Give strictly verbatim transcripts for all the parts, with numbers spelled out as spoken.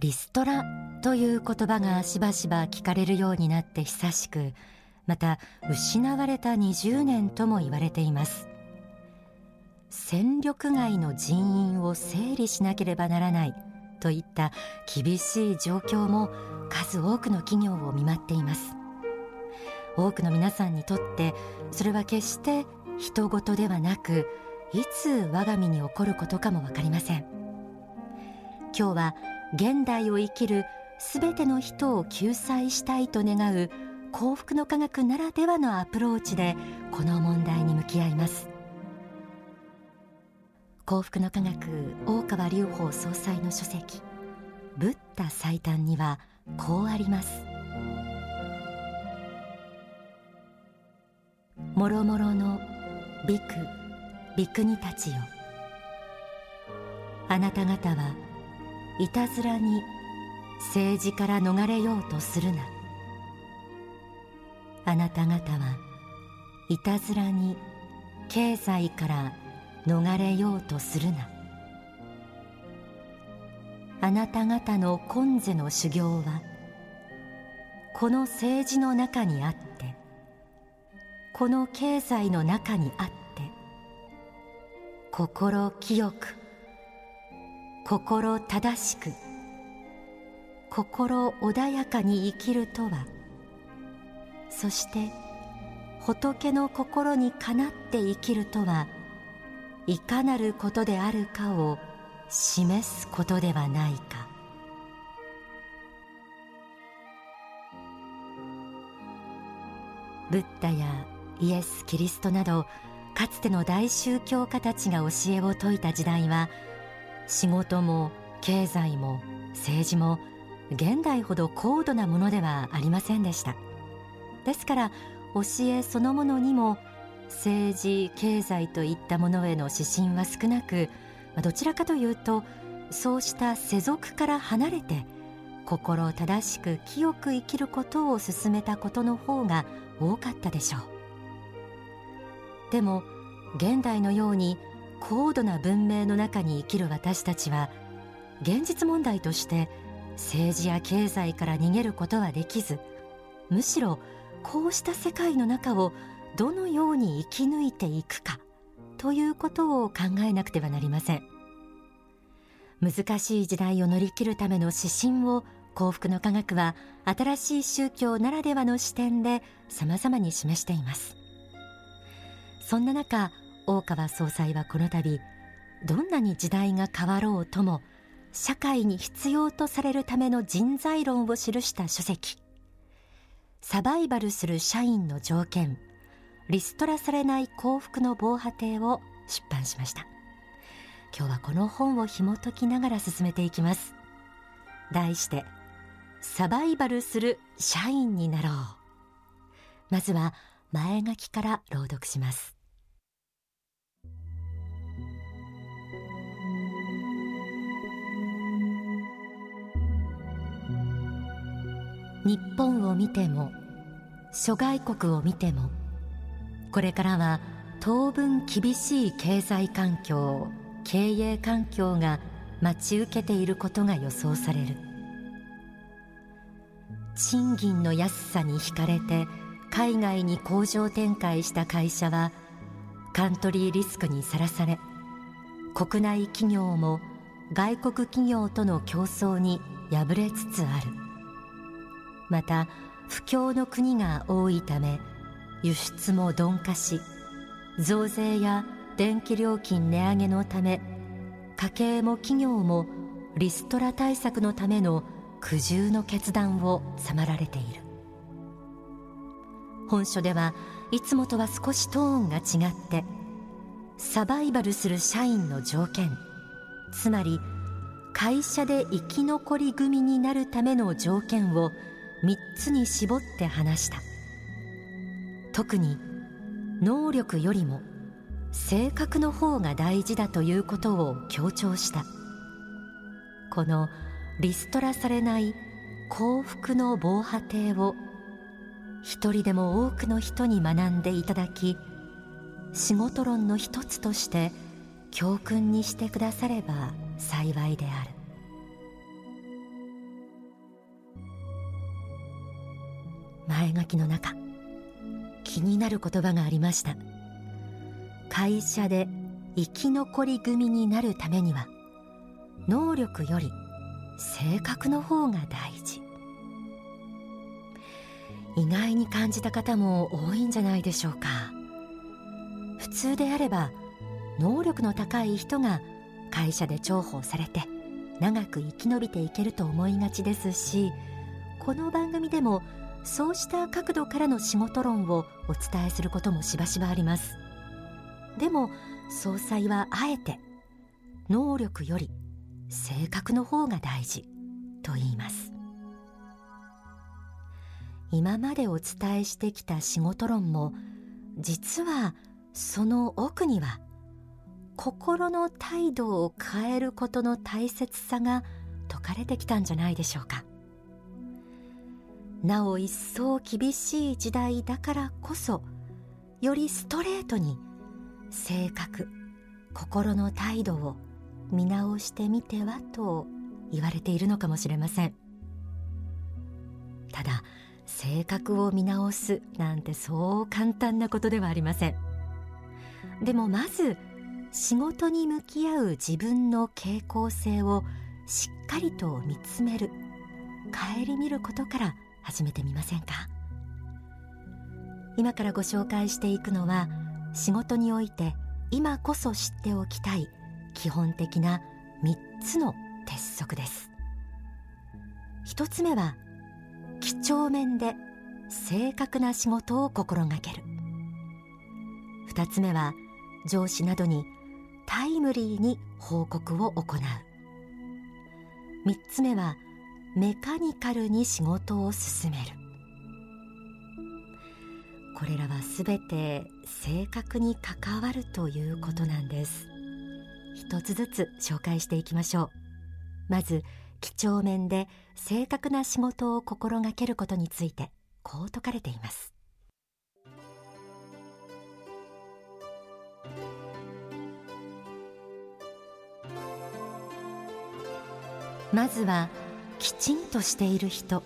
リストラという言葉がしばしば聞かれるようになって久しく、また失われたにじゅうねんとも言われています。戦力外の人員を整理しなければならないといった厳しい状況も数多くの企業を見舞っています。多くの皆さんにとってそれは決して人事ではなく、いつ我が身に起こることかも分かりません。今日は現代を生きるすべての人を救済したいと願う幸福の科学ならではのアプローチでこの問題に向き合います。幸福の科学大川隆法総裁の書籍「ブッダ最短」にはこうあります。もろもろのビクビクニたちよ、あなた方はいたずらに政治から逃れようとするな。あなた方はいたずらに経済から逃れようとするな。あなた方の今世の修行はこの政治の中にあって、この経済の中にあって、心清く、心正しく、心穏やかに生きるとは、そして仏の心にかなって生きるとは、いかなることであるかを示すことではないか。ブッダやイエス・キリストなどかつての大宗教家たちが教えを説いた時代は、仕事も経済も政治も現代ほど高度なものではありませんでした。ですから教えそのものにも政治経済といったものへの指針は少なく、どちらかというとそうした世俗から離れて心正しく清く生きることを勧めたことの方が多かったでしょう。でも現代のように高度な文明の中に生きる私たちは、現実問題として政治や経済から逃げることはできず、むしろこうした世界の中をどのように生き抜いていくかということを考えなくてはなりません。難しい時代を乗り切るための指針を幸福の科学は新しい宗教ならではの視点で様々に示しています。そんな中、大川総裁はこの度、どんなに時代が変わろうとも社会に必要とされるための人材論を記した書籍、サバイバルする社員の条件、リストラされない幸福の防波堤を出版しました。今日はこの本を紐解きながら進めていきます。題してサバイバルする社員になろう。まずは前書きから朗読します。日本を見ても諸外国を見ても、これからは当分厳しい経済環境、経営環境が待ち受けていることが予想される。賃金の安さに惹かれて海外に工場展開した会社はカントリーリスクにさらされ、国内企業も外国企業との競争に敗れつつある。また不況の国が多いため輸出も鈍化し、増税や電気料金値上げのため家計も企業もリストラ対策のための苦渋の決断を迫られている。本書ではいつもとは少しトーンが違って、サバイバルする社員の条件、つまり会社で生き残り組になるための条件をみっつに絞って話した。特に能力よりも性格の方が大事だということを強調した。このリストラされない幸福の防波堤を一人でも多くの人に学んでいただき、仕事論の一つとして教訓にしてくだされば幸いである。前書きの中、気になる言葉がありました。会社で生き残り組になるためには能力より性格の方が大事。意外に感じた方も多いんじゃないでしょうか。普通であれば能力の高い人が会社で重宝されて長く生き延びていけると思いがちですし、この番組でもそうした角度からの仕事論をお伝えすることもしばしばあります。でも総裁はあえて能力より性格の方が大事と言います。今までお伝えしてきた仕事論も、実はその奥には心の態度を変えることの大切さが説かれてきたんじゃないでしょうか。なお一層厳しい時代だからこそ、よりストレートに性格、心の態度を見直してみてはと言われているのかもしれません。ただ、性格を見直すなんてそう簡単なことではありません。でもまず、仕事に向き合う自分の傾向性をしっかりと見つめる、顧みることから始めてみませんか。今からご紹介していくのは、仕事において今こそ知っておきたい基本的なみっつの鉄則です。ひとつめは、几帳面で正確な仕事を心がける。ふたつめは、上司などにタイムリーに報告を行う。みっつめは、メカニカルに仕事を進める。これらはすべて性格に関わるということなんです。一つずつ紹介していきましょう。まず、几帳面で正確な仕事を心がけることについて、こう説かれています。まずは、きちんとしている人。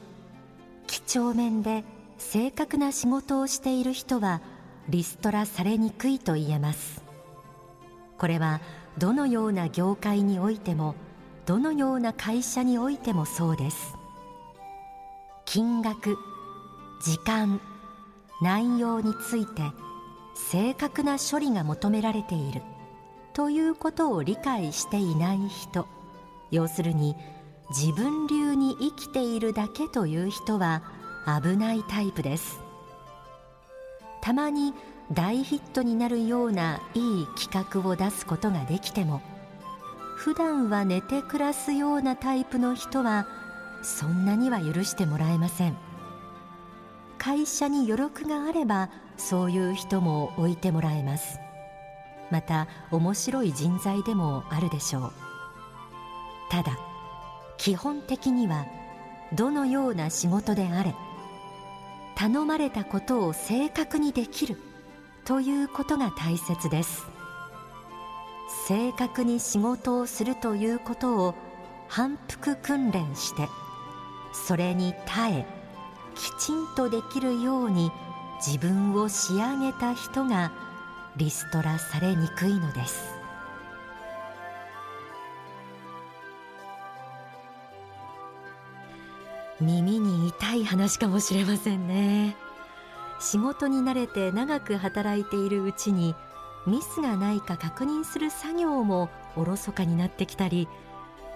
几帳面で正確な仕事をしている人はリストラされにくいと言えます。これはどのような業界においても、どのような会社においてもそうです。金額、時間、内容について正確な処理が求められているということを理解していない人、要するに自分流に生きているだけという人は危ないタイプです。たまに大ヒットになるようないい企画を出すことができても、普段は寝て暮らすようなタイプの人はそんなには許してもらえません。会社に余力があればそういう人も置いてもらえます。また面白い人材でもあるでしょう。ただ基本的には、どのような仕事であれ、頼まれたことを正確にできるということが大切です。正確に仕事をするということを反復訓練して、それに耐えきちんとできるように自分を仕上げた人がリストラされにくいのです。耳に痛い話かもしれませんね。仕事に慣れて長く働いているうちに、ミスがないか確認する作業もおろそかになってきたり、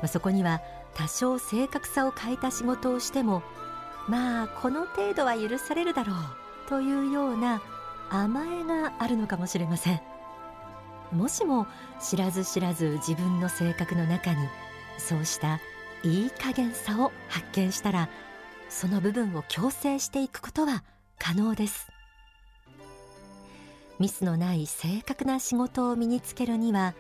そこには多少正確さを欠いた仕事をしても、まあこの程度は許されるだろうというような甘えがあるのかもしれません。もしも知らず知らず自分の性格の中にそうしたいい加減さを発見したら、その部分を矯正していくことは可能です。ミスのない正確な仕事を身につけるには、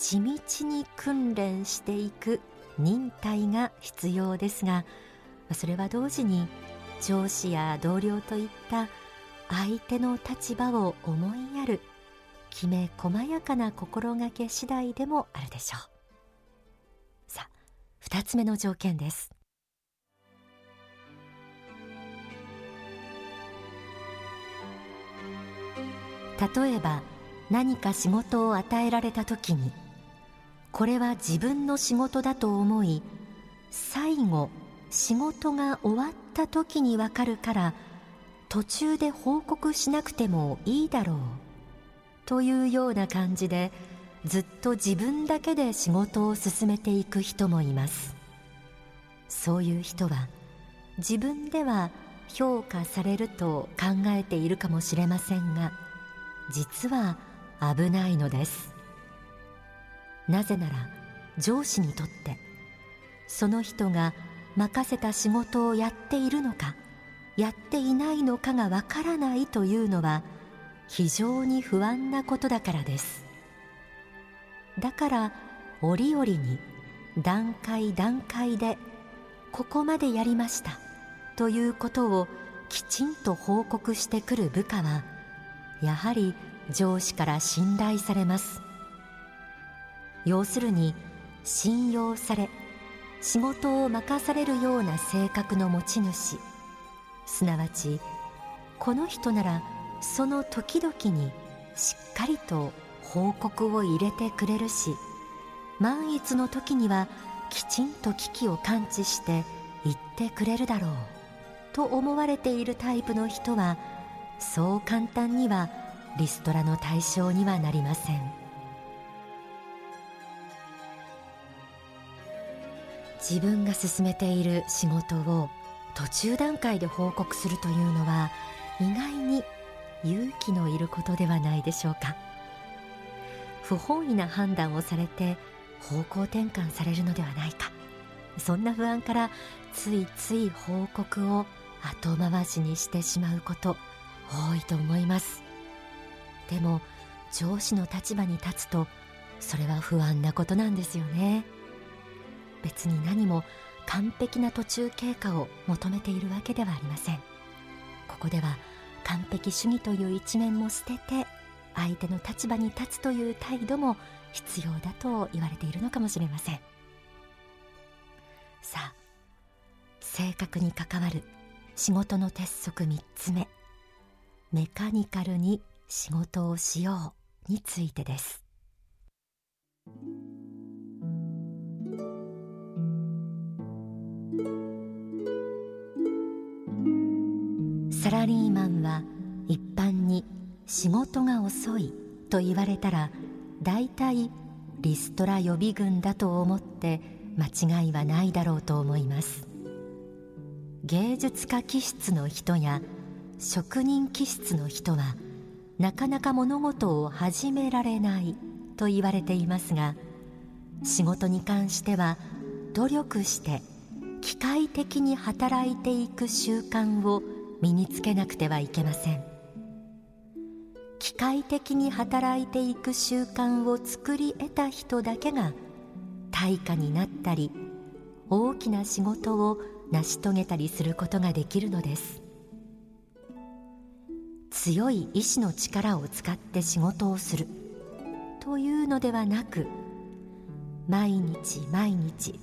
地道に訓練していく忍耐が必要ですが、それは同時に上司や同僚といった相手の立場を思いやるきめ細やかな心がけ次第でもあるでしょう。二つ目の条件です。例えば何か仕事を与えられた時に、これは自分の仕事だと思い、最後仕事が終わった時に分かるから途中で報告しなくてもいいだろうというような感じで、ずっと自分だけで仕事を進めていく人もいます。そういう人は自分では評価されると考えているかもしれませんが、実は危ないのです。なぜなら上司にとってその人が任せた仕事をやっているのかやっていないのかがわからないというのは非常に不安なことだからです。だから折々に段階段階でここまでやりましたということをきちんと報告してくる部下は、やはり上司から信頼されます。要するに信用され仕事を任されるような性格の持ち主、すなわちこの人ならその時々にしっかりと報告を入れてくれるし、万一の時にはきちんと危機を感知して言ってくれるだろうと思われているタイプの人は、そう簡単にはリストラの対象にはなりません。自分が進めている仕事を途中段階で報告するというのは、意外に勇気のいることではないでしょうか。不本意な判断をされて方向転換されるのではないか、そんな不安からついつい報告を後回しにしてしまうこと多いと思います。でも上司の立場に立つとそれは不安なことなんですよね。別に何も完璧な途中経過を求めているわけではありません。ここでは完璧主義という一面も捨てて相手の立場に立つという態度も必要だと言われているのかもしれません。さあ、性格に関わる仕事の鉄則みっつめ、メカニカルに仕事をしようについてです。サラリーマンは一般に仕事が遅いと言われたら、大体リストラ予備軍だと思って間違いはないだろうと思います。芸術家気質の人や職人気質の人はなかなか物事を始められないと言われていますが、仕事に関しては努力して機械的に働いていく習慣を身につけなくてはいけません。機械的に働いていく習慣を作り得た人だけが対価になったり大きな仕事を成し遂げたりすることができるのです。強い意志の力を使って仕事をするというのではなく、毎日毎日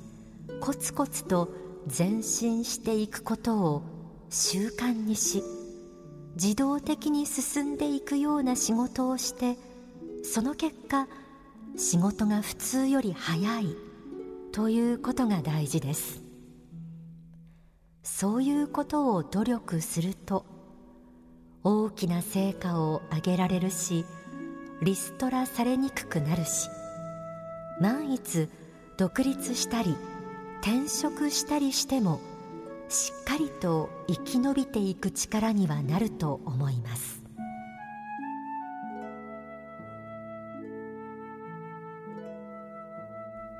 コツコツと前進していくことを習慣にし、自動的に進んでいくような仕事をして、その結果仕事が普通より早いということが大事です。そういうことを努力すると大きな成果を上げられるし、リストラされにくくなるし、万一独立したり転職したりしてもしっかりと生き延びていく力にはなると思います。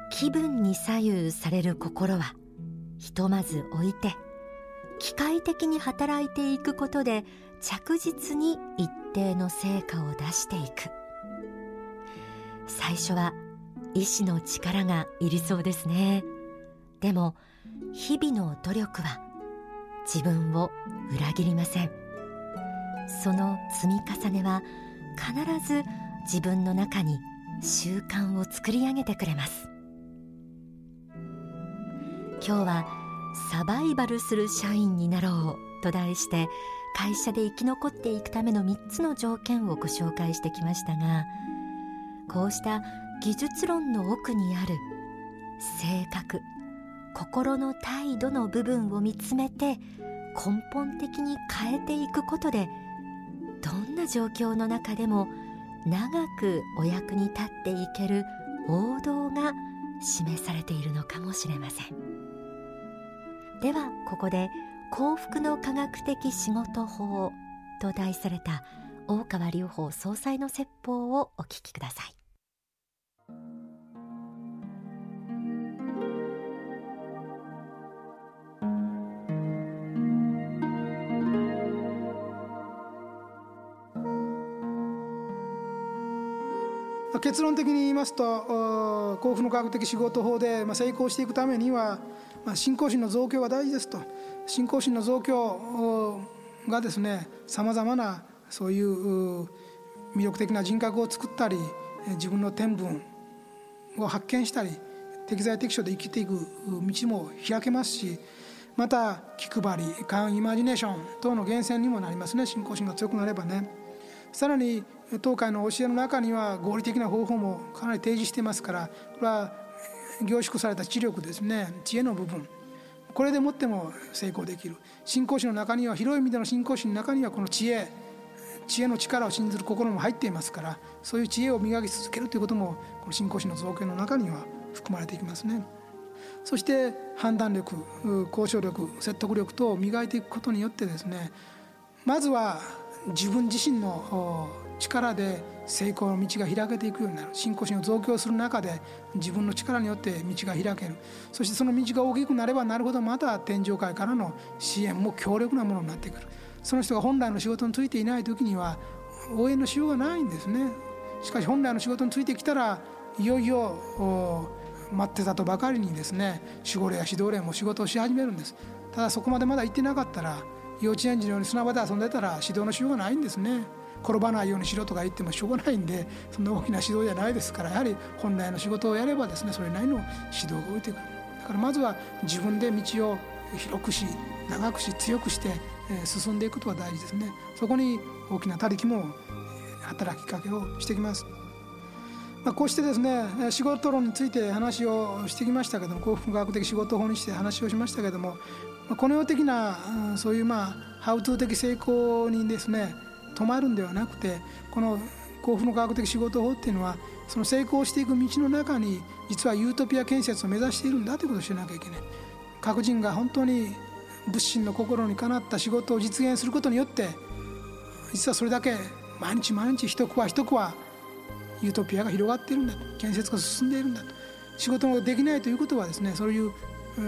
気分に左右される心はひとまず置いて、機械的に働いていくことで着実に一定の成果を出していく。最初は意志の力がいりそうですね。でも日々の努力は自分を裏切りません。その積み重ねは必ず自分の中に習慣を作り上げてくれます。今日はサバイバルする社員になろうと題して、会社で生き残っていくためのみっつの条件をご紹介してきましたが、こうした技術論の奥にある性格、心の態度の部分を見つめて根本的に変えていくことで、どんな状況の中でも長くお役に立っていける王道が示されているのかもしれません。ではここで、幸福の科学的仕事法と題された大川隆法総裁の説法をお聞きください。結論的に言いますと、幸福の科学的仕事法で成功していくためには、信仰心の増強が大事ですと。信仰心の増強がですね、さまざまなそういう魅力的な人格を作ったり、自分の天分を発見したり、適材適所で生きていく道も開けますし、また気配り、勘、イマジネーション等の源泉にもなりますね、信仰心が強くなればね。さらに当会の教えの中には合理的な方法もかなり提示していますから、これは凝縮された知力ですね、知恵の部分、これでもっても成功できる。信仰心の中には、広い意味での信仰心の中にはこの知恵知恵の力を信ずる心も入っていますから、そういう知恵を磨き続けるということもこの信仰心の増強の中には含まれていきますね。そして判断力、交渉力、説得力等を磨いていくことによってですね、まずは自分自身の力で成功の道が開けていくようになる。信仰心を増強する中で自分の力によって道が開ける。そしてその道が大きくなればなるほど、また天上界からの支援も強力なものになってくる。その人が本来の仕事についていない時には応援のしようがないんですね。しかし本来の仕事についてきたら、いよいよ待ってたとばかりにですね、守護霊や指導霊も仕事をし始めるんです。ただそこまでまだ行ってなかったら、幼稚園児のように砂場で遊んでたら指導のしようがないんですね。転ばないようにしろとか言ってもしょうがないんで、そんな大きな指導じゃないですから、やはり本来の仕事をやればですね、それなりの指導が降りてくる。だからまずは自分で道を広くし、長くし、強くして進んでいくことが大事ですね。そこに大きな他力も働きかけをしてきます。まあ、こうしてですね、仕事論について話をしてきましたけども、幸福科学的仕事法にして話をしましたけども、この世的なそういうまあハウツー的成功にですね止まるんではなくて、この幸福の科学的仕事法っていうのは、その成功していく道の中に実はユートピア建設を目指しているんだということをしなきゃいけない。各人が本当に仏心の心にかなった仕事を実現することによって、実はそれだけ毎日毎日一コア一コアユートピアが広がっているんだ、建設が進んでいるんだと。仕事ができないということはですね、そういう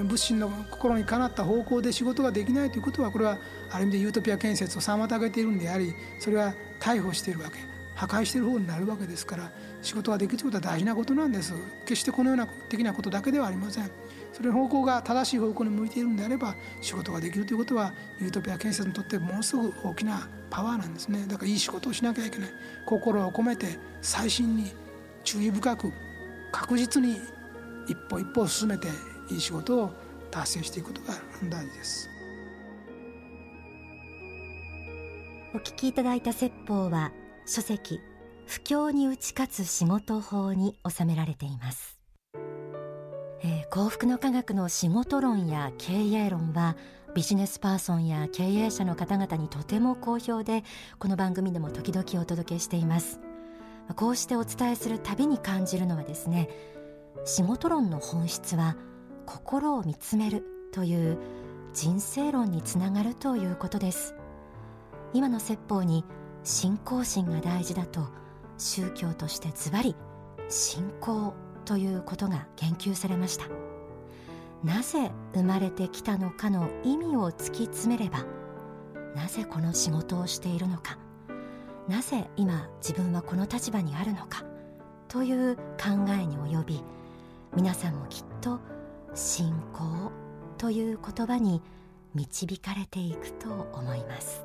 仏心の心にかなった方向で仕事ができないということは、これはある意味でユートピア建設を妨げているんであり、それは逮捕しているわけ、破壊している方になるわけですから、仕事ができるということは大事なことなんです。決してこのような的なことだけではありません。それの方向が正しい方向に向いているんであれば、仕事ができるということはユートピア建設にとってものすごく大きなパワーなんですね。だからいい仕事をしなきゃいけない。心を込めて細心に注意深く確実に一歩一歩進めて、いい仕事を達成していくことが大事です。お聞きいただいた説法は、書籍不況に打ち勝つ仕事法に収められています。えー、幸福の科学の仕事論や経営論は、ビジネスパーソンや経営者の方々にとても好評で、この番組でも時々お届けしています。こうしてお伝えするたびに感じるのはですね、仕事論の本質は心を見つめるという人生論につながるということです。今の説法に信仰心が大事だと、宗教としてズバリ信仰ということが言及されました。なぜ生まれてきたのかの意味を突き詰めれば、なぜこの仕事をしているのか、なぜ今自分はこの立場にあるのかという考えに及び、皆さんもきっと信仰という言葉に導かれていくと思います。